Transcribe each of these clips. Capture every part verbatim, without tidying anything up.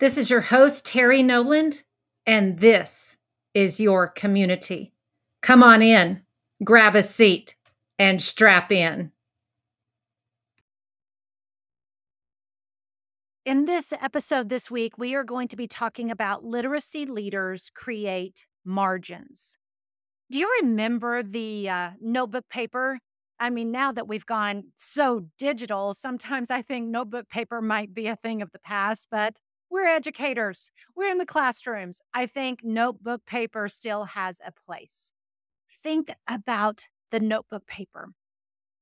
This is your host, Terry Noland, and this is your community. Come on in, grab a seat, and strap in. In this episode this week, we are going to be talking about literacy leaders create margins. Do you remember the uh, notebook paper? I mean, now that we've gone so digital, sometimes I think notebook paper might be a thing of the past, but we're educators. We're in the classrooms. I think notebook paper still has a place. Think about the notebook paper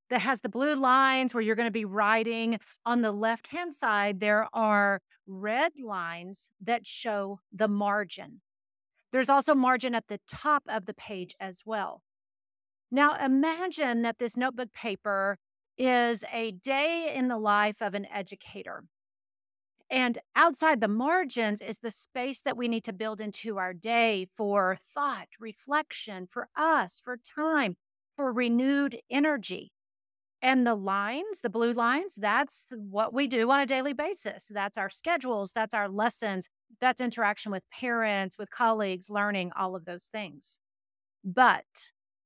that has the blue lines where you're going to be writing. On the left-hand side, there are red lines that show the margin. There's also margin at the top of the page as well. Now, imagine that this notebook paper is a day in the life of an educator. And outside the margins is the space that we need to build into our day for thought, reflection, for us, for time, for renewed energy. And the lines, the blue lines, that's what we do on a daily basis. That's our schedules, that's our lessons, that's interaction with parents, with colleagues, learning, all of those things. But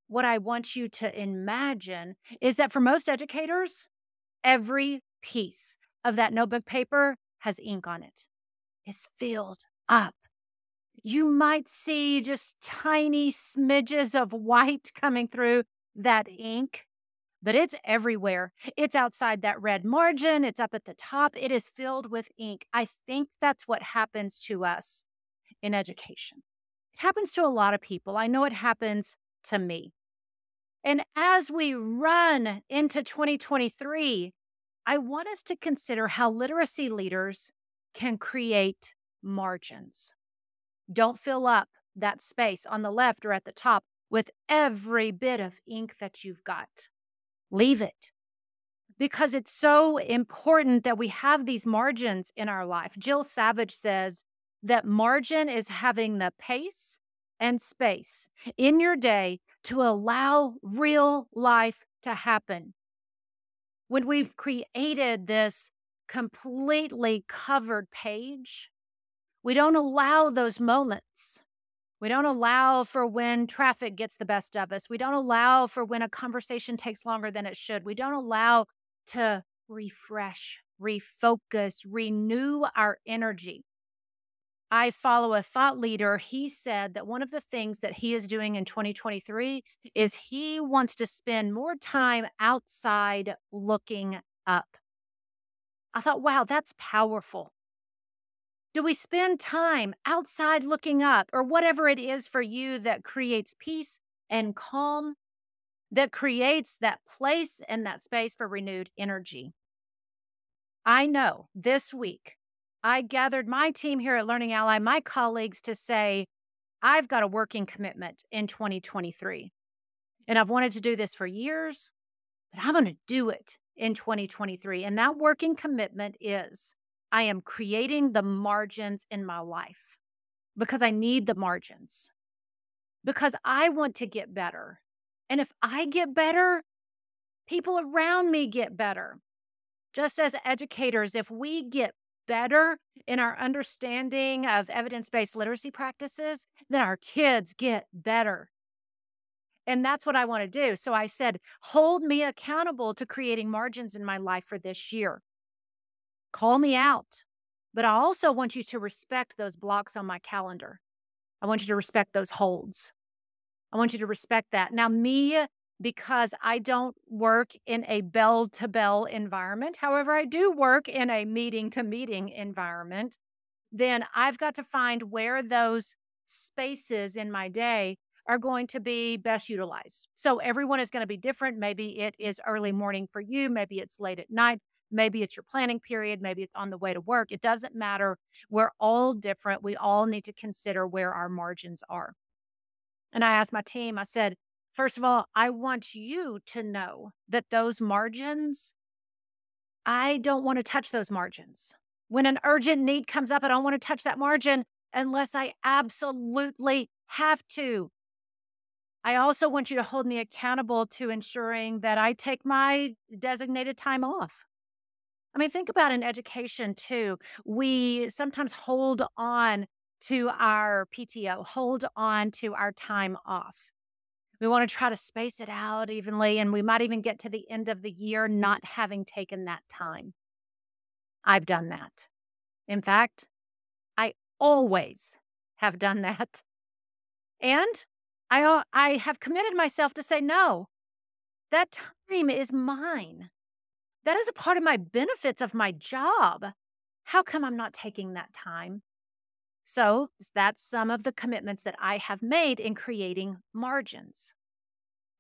what I want you to imagine is that for most educators, every piece of that notebook paper has ink on it. It's filled up. You might see just tiny smidges of white coming through that ink, but it's everywhere. It's outside that red margin. It's up at the top. It is filled with ink. I think that's what happens to us in education. It happens to a lot of people. I know it happens to me. And as we run into twenty twenty-three, I want us to consider how literacy leaders can create margins. Don't fill up that space on the left or at the top with every bit of ink that you've got. Leave it, because it's so important that we have these margins in our life. Jill Savage says that margin is having the pace and space in your day to allow real life to happen. When we've created this completely covered page, we don't allow those moments. We don't allow for when traffic gets the best of us. We don't allow for when a conversation takes longer than it should. We don't allow to refresh, refocus, renew our energy. I follow a thought leader. He said that one of the things that he is doing in twenty twenty-three is he wants to spend more time outside looking up. I thought, wow, that's powerful. Do we spend time outside looking up, or whatever it is for you that creates peace and calm, that creates that place and that space for renewed energy? I know this week, I gathered my team here at Learning Ally, my colleagues, to say, I've got a working commitment in twenty twenty-three. And I've wanted to do this for years, but I'm going to do it in twenty twenty-three. And that working commitment is, I am creating the margins in my life, because I need the margins, because I want to get better. And if I get better, people around me get better. Just as educators, if we get better in our understanding of evidence-based literacy practices, then our kids get better. And that's what I want to do. So I said, hold me accountable to creating margins in my life for this year. Call me out. But I also want you to respect those blocks on my calendar. I want you to respect those holds. I want you to respect that. Now, me, because I don't work in a bell-to-bell environment, however, I do work in a meeting-to-meeting environment, then I've got to find where those spaces in my day are going to be best utilized. So everyone is going to be different. Maybe it is early morning for you. Maybe it's late at night. Maybe it's your planning period. Maybe it's on the way to work. It doesn't matter. We're all different. We all need to consider where our margins are. And I asked my team, I said, first of all, I want you to know that those margins, I don't want to touch those margins. When an urgent need comes up, I don't want to touch that margin unless I absolutely have to. I also want you to hold me accountable to ensuring that I take my designated time off. I mean, think about in education too. We sometimes hold on to our P T O, hold on to our time off. We want to try to space it out evenly, and we might even get to the end of the year not having taken that time. I've done that. In fact, I always have done that. And I, I have committed myself to say, no, that time is mine. That is a part of my benefits of my job. How come I'm not taking that time? So that's some of the commitments that I have made in creating margins.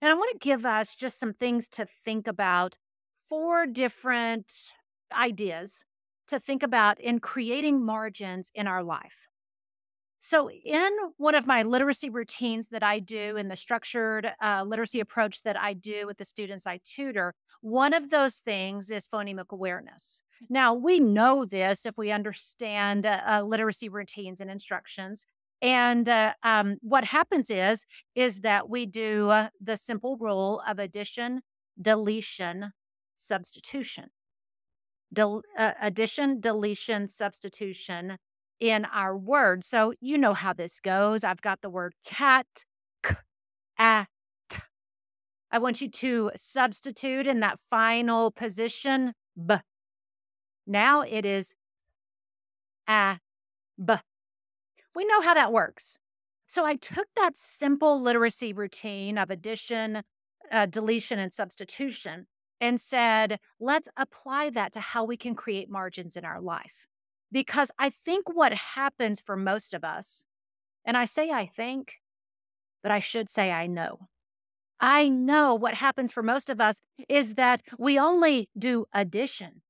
And I want to give us just some things to think about, four different ideas to think about in creating margins in our life. So in one of my literacy routines that I do in the structured uh, literacy approach that I do with the students I tutor, one of those things is phonemic awareness. Now, we know this if we understand uh, uh, literacy routines and instructions. And uh, um, what happens is, is that we do uh, the simple rule of addition, deletion, substitution. Del- uh, addition, deletion, substitution in our word. So you know how this goes. I've got the word cat, k, a, t. I want you to substitute in that final position, b. Now it is a, b. We know how that works. So I took that simple literacy routine of addition, uh, deletion, and substitution and said, let's apply that to how we can create margins in our life. Because I think what happens for most of us, and I say I think, but I should say I know. I know what happens for most of us is that we only do addition.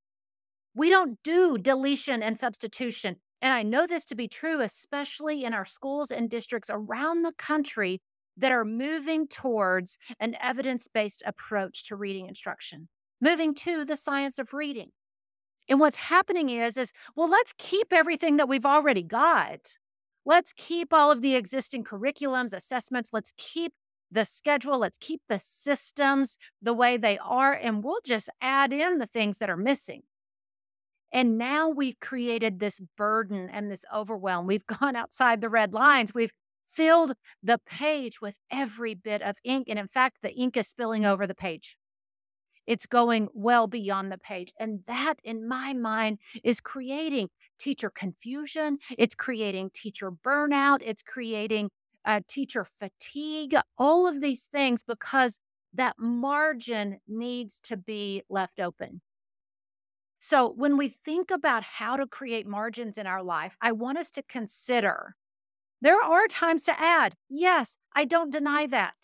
We don't do deletion and substitution. And I know this to be true, especially in our schools and districts around the country that are moving towards an evidence-based approach to reading instruction, moving to the science of reading. And what's happening is, is, well, let's keep everything that we've already got. Let's keep all of the existing curriculums, assessments. Let's keep the schedule. Let's keep the systems the way they are. And we'll just add in the things that are missing. And now we've created this burden and this overwhelm. We've gone outside the red lines. We've filled the page with every bit of ink. And in fact, the ink is spilling over the page. It's going well beyond the page. And that, in my mind, is creating teacher confusion. It's creating teacher burnout. It's creating uh, teacher fatigue, all of these things, because that margin needs to be left open. So when we think about how to create margins in our life, I want us to consider there are times to add. Yes, I don't deny that.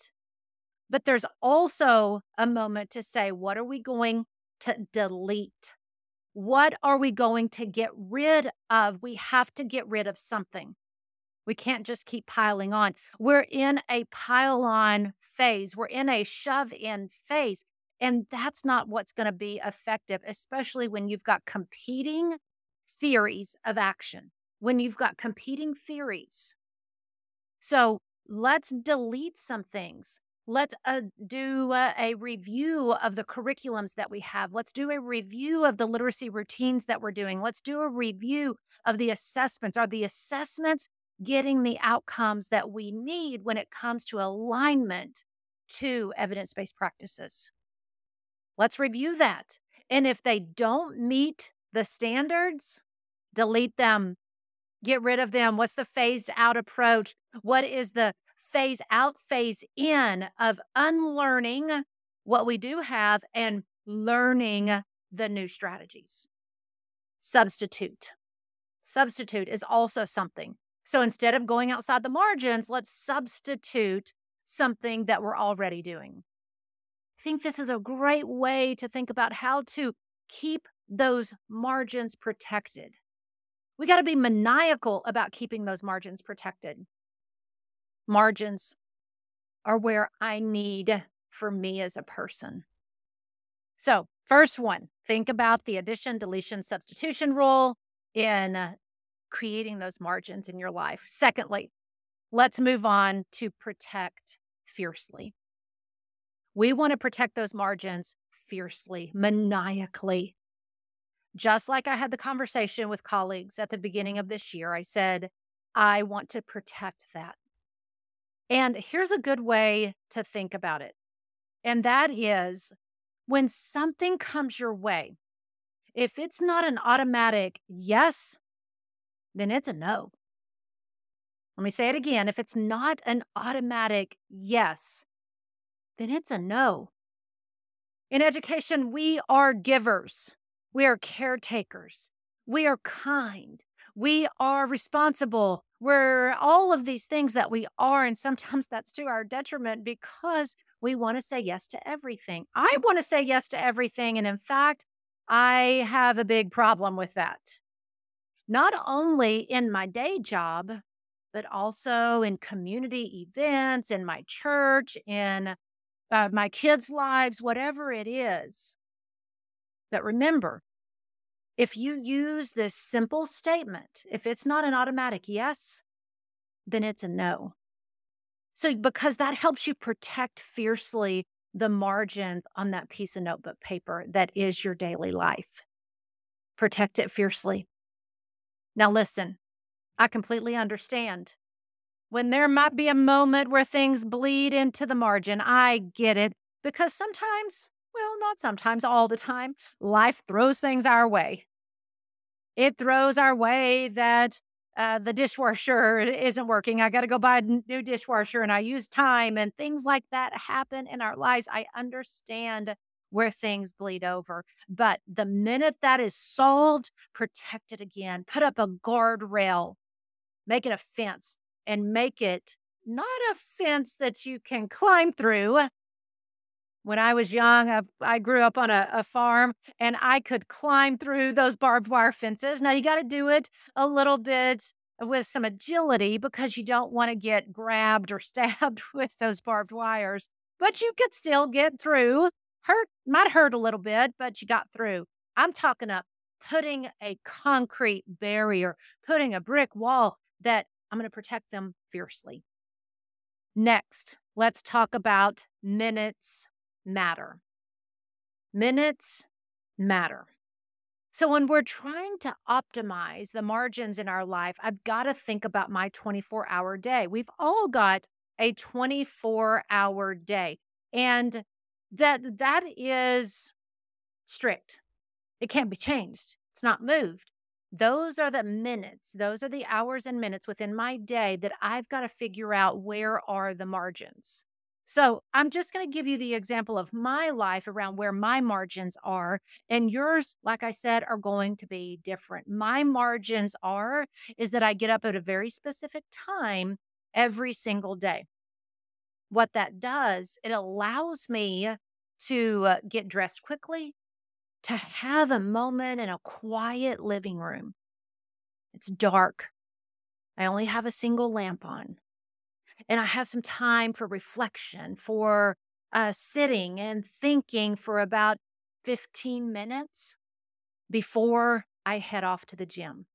But there's also a moment to say, what are we going to delete? What are we going to get rid of? We have to get rid of something. We can't just keep piling on. We're in a pile on phase. We're in a shove in phase. And that's not what's going to be effective, especially when you've got competing theories of action, when you've got competing theories. So let's delete some things. Let's uh, do uh, a review of the curriculums that we have. Let's do a review of the literacy routines that we're doing. Let's do a review of the assessments. Are the assessments getting the outcomes that we need when it comes to alignment to evidence-based practices? Let's review that. And if they don't meet the standards, delete them. Get rid of them. What's the phased-out approach? What is the phase out, phase in of unlearning what we do have and learning the new strategies? Substitute. Substitute is also something. So instead of going outside the margins, let's substitute something that we're already doing. I think this is a great way to think about how to keep those margins protected. We got to be maniacal about keeping those margins protected. Margins are where I need for me as a person. So first one, think about the addition, deletion, substitution rule in uh, creating those margins in your life. Secondly, let's move on to protect fiercely. We want to protect those margins fiercely, maniacally. Just like I had the conversation with colleagues at the beginning of this year, I said, I want to protect that. And here's a good way to think about it. And that is, when something comes your way, if it's not an automatic yes, then it's a no. Let me say it again. If it's not an automatic yes, then it's a no. In education, we are givers. We are caretakers. We are kind. We are responsible. We're all of these things that we are, and sometimes that's to our detriment because we want to say yes to everything. I want to say yes to everything, and in fact, I have a big problem with that. Not only in my day job, but also in community events, in my church, in uh, my kids' lives, whatever it is. But remember, if you use this simple statement, if it's not an automatic yes, then it's a no. So because that helps you protect fiercely the margin on that piece of notebook paper that is your daily life. Protect it fiercely. Now listen, I completely understand. When there might be a moment where things bleed into the margin, I get it, because sometimes, well, not sometimes, all the time, life throws things our way. It throws our way that uh, the dishwasher isn't working. I got to go buy a new dishwasher, and I use time, and things like that happen in our lives. I understand where things bleed over. But the minute that is solved, protect it again. Put up a guardrail. Make it a fence, and make it not a fence that you can climb through. When I was young, I, I grew up on a, a farm, and I could climb through those barbed wire fences. Now, you got to do it a little bit with some agility because you don't want to get grabbed or stabbed with those barbed wires. But you could still get through. Hurt, might hurt a little bit, but you got through. I'm talking about putting a concrete barrier, putting a brick wall that I'm going to protect them fiercely. Next, let's talk about minutes. Matter. Minutes matter. So when we're trying to optimize the margins in our life, I've got to think about my twenty-four hour day. We've all got a twenty-four hour day, and that that is strict. It can't be changed. It's not moved. Those are the minutes. Those are the hours and minutes within my day that I've got to figure out where are the margins. So I'm just going to give you the example of my life around where my margins are, and yours, like I said, are going to be different. My margins are is that I get up at a very specific time every single day. What that does, it allows me to get dressed quickly, to have a moment in a quiet living room. It's dark. I only have a single lamp on. And I have some time for reflection, for uh, sitting and thinking for about fifteen minutes before I head off to the gym.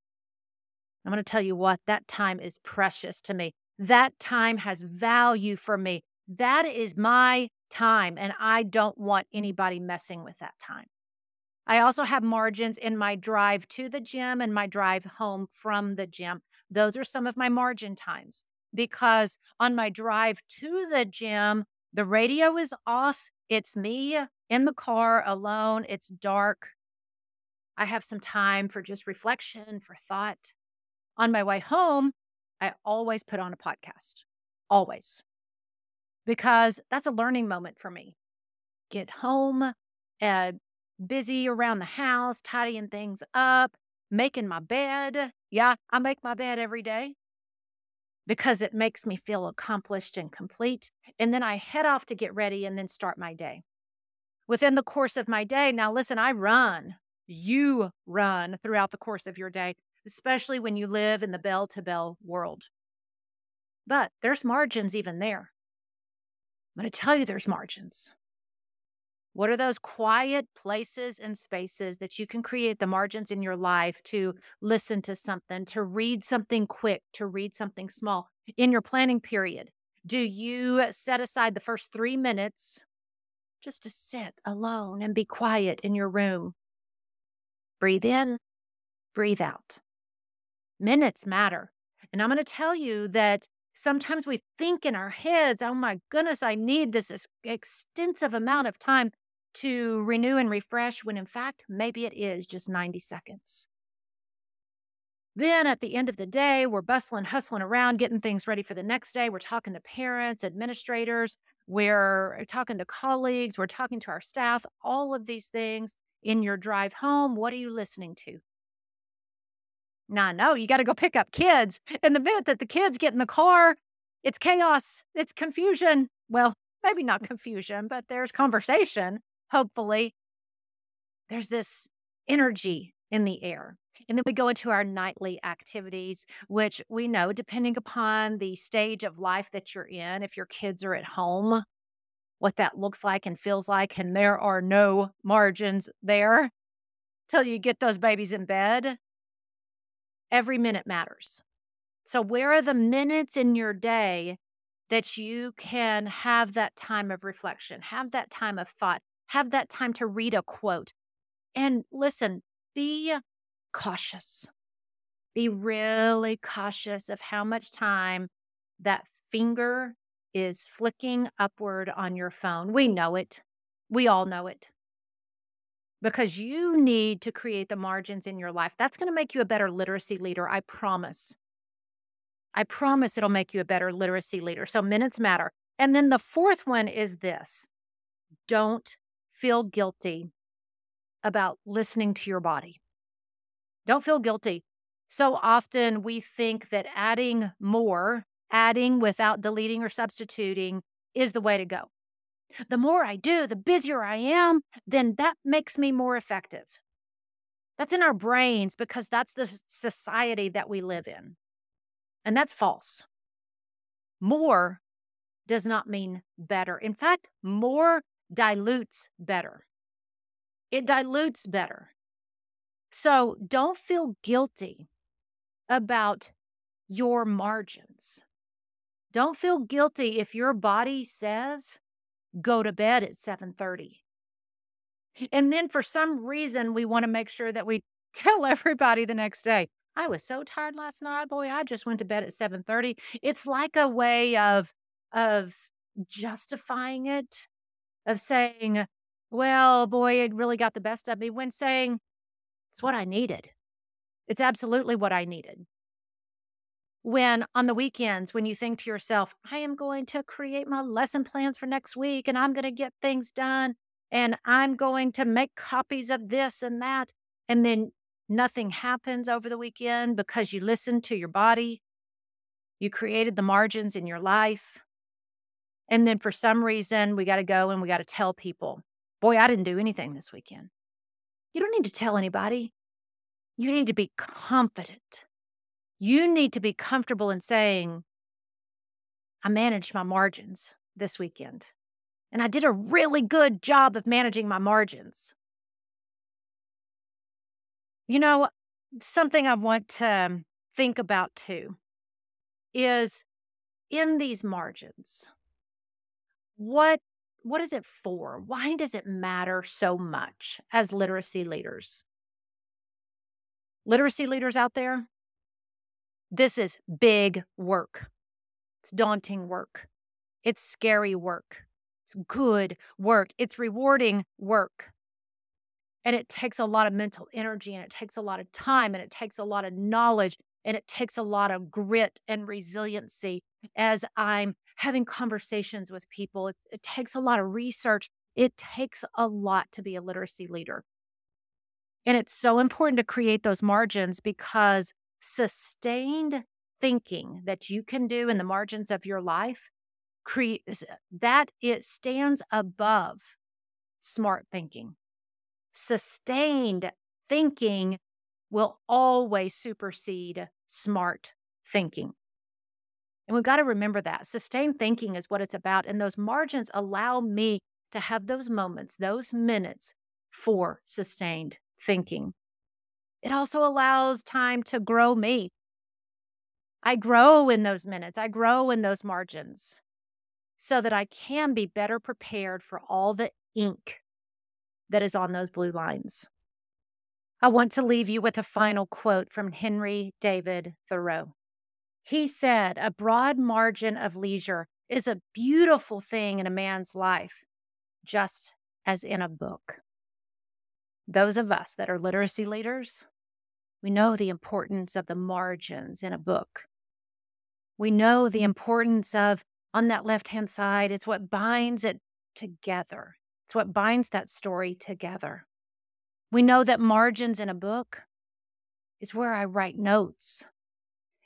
I'm going to tell you what, that time is precious to me. That time has value for me. That is my time, and I don't want anybody messing with that time. I also have margins in my drive to the gym and my drive home from the gym. Those are some of my margin times. Because on my drive to the gym, the radio is off. It's me in the car alone. It's dark. I have some time for just reflection, for thought. On my way home, I always put on a podcast, always, because that's a learning moment for me. Get home, uh, busy around the house, tidying things up, making my bed. Yeah, I make my bed every day, because it makes me feel accomplished and complete. And then I head off to get ready and then start my day. Within the course of my day, now listen, I run. You run throughout the course of your day, especially when you live in the bell-to-bell world. But there's margins even there. I'm going to tell you there's margins. What are those quiet places and spaces that you can create the margins in your life to listen to something, to read something quick, to read something small? In your planning period, do you set aside the first three minutes just to sit alone and be quiet in your room? Breathe in, breathe out. Minutes matter. And I'm going to tell you that sometimes we think in our heads, oh my goodness, I need this extensive amount of time to renew and refresh, when in fact, maybe it is just ninety seconds. Then at the end of the day, we're bustling, hustling around, getting things ready for the next day. We're talking to parents, administrators, we're talking to colleagues, we're talking to our staff, all of these things. In your drive home, what are you listening to? Now, I know you got to go pick up kids. And the minute that the kids get in the car, it's chaos, it's confusion. Well, maybe not confusion, but there's conversation, hopefully. There's this energy in the air. And then we go into our nightly activities, which we know, depending upon the stage of life that you're in, if your kids are at home, what that looks like and feels like, and there are no margins there till you get those babies in bed. Every minute matters. So where are the minutes in your day that you can have that time of reflection, have that time of thought, have that time to read a quote? And listen, be cautious. Be really cautious of how much time that finger is flicking upward on your phone. We know it. We all know it. Because you need to create the margins in your life. That's going to make you a better literacy leader, I promise. I promise it'll make you a better literacy leader. So minutes matter. And then the fourth one is this. Don't feel guilty about listening to your body. Don't feel guilty. So often we think that adding more, adding without deleting or substituting, is the way to go. The more I do, the busier I am, then that makes me more effective. That's in our brains because that's the society that we live in. And that's false. More does not mean better. In fact, more dilutes better. It dilutes better. So don't feel guilty about your margins. Don't feel guilty if your body says, go to bed at seven thirty. And then for some reason, we want to make sure that we tell everybody the next day, I was so tired last night, boy, I just went to bed at seven thirty. It's like a way of, of justifying it, of saying, well, boy, it really got the best of me, when saying, it's what I needed. It's absolutely what I needed. When on the weekends, when you think to yourself, I am going to create my lesson plans for next week and I'm going to get things done and I'm going to make copies of this and that. And then nothing happens over the weekend because you listened to your body. You created the margins in your life. And then for some reason, we got to go and we got to tell people, boy, I didn't do anything this weekend. You don't need to tell anybody. You need to be confident. You need to be comfortable in saying, I managed my margins this weekend, and I did a really good job of managing my margins. You know, something I want to think about too is in these margins, what What is it for? Why does it matter so much as literacy leaders? Literacy leaders out there, this is big work. It's daunting work. It's scary work. It's good work. It's rewarding work. And it takes a lot of mental energy, and it takes a lot of time, and it takes a lot of knowledge, and it takes a lot of grit and resiliency as I'm having conversations with people. It, it takes a lot of research. It takes a lot to be a literacy leader. And it's so important to create those margins, because sustained thinking that you can do in the margins of your life, create, that it stands above smart thinking. Sustained thinking will always supersede smart thinking. And we've got to remember that. Sustained thinking is what it's about. And those margins allow me to have those moments, those minutes for sustained thinking. It also allows time to grow me. I grow in those minutes. I grow in those margins so that I can be better prepared for all the ink that is on those blue lines. I want to leave you with a final quote from Henry David Thoreau. He said, "A broad margin of leisure is a beautiful thing in a man's life, just as in a book." Those of us that are literacy leaders, we know the importance of the margins in a book. We know the importance of, on that left-hand side, it's what binds it together. It's what binds that story together. We know that margins in a book is where I write notes,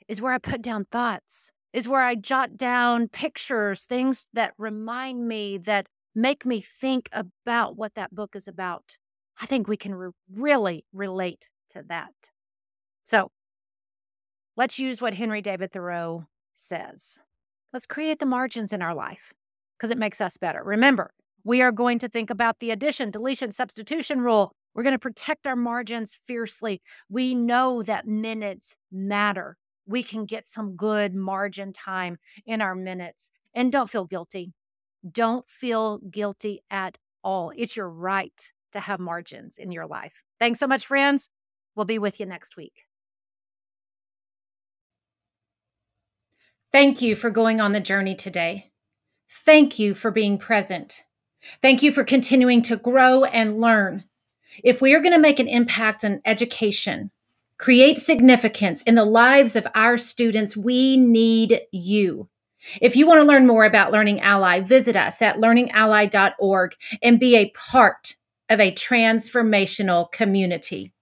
is where I put down thoughts, is where I jot down pictures, things that remind me, that make me think about what that book is about. I think we can re- really relate to that. So let's use what Henry David Thoreau says. Let's create the margins in our life because it makes us better. Remember, we are going to think about the addition, deletion, substitution rule. We're going to protect our margins fiercely. We know that minutes matter. We can get some good margin time in our minutes. And don't feel guilty. Don't feel guilty at all. It's your right to have margins in your life. Thanks so much, friends. We'll be with you next week. Thank you for going on the journey today. Thank you for being present. Thank you for continuing to grow and learn. If we are going to make an impact on education, create significance in the lives of our students, we need you. If you want to learn more about Learning Ally, visit us at learning ally dot org and be a part of a transformational community.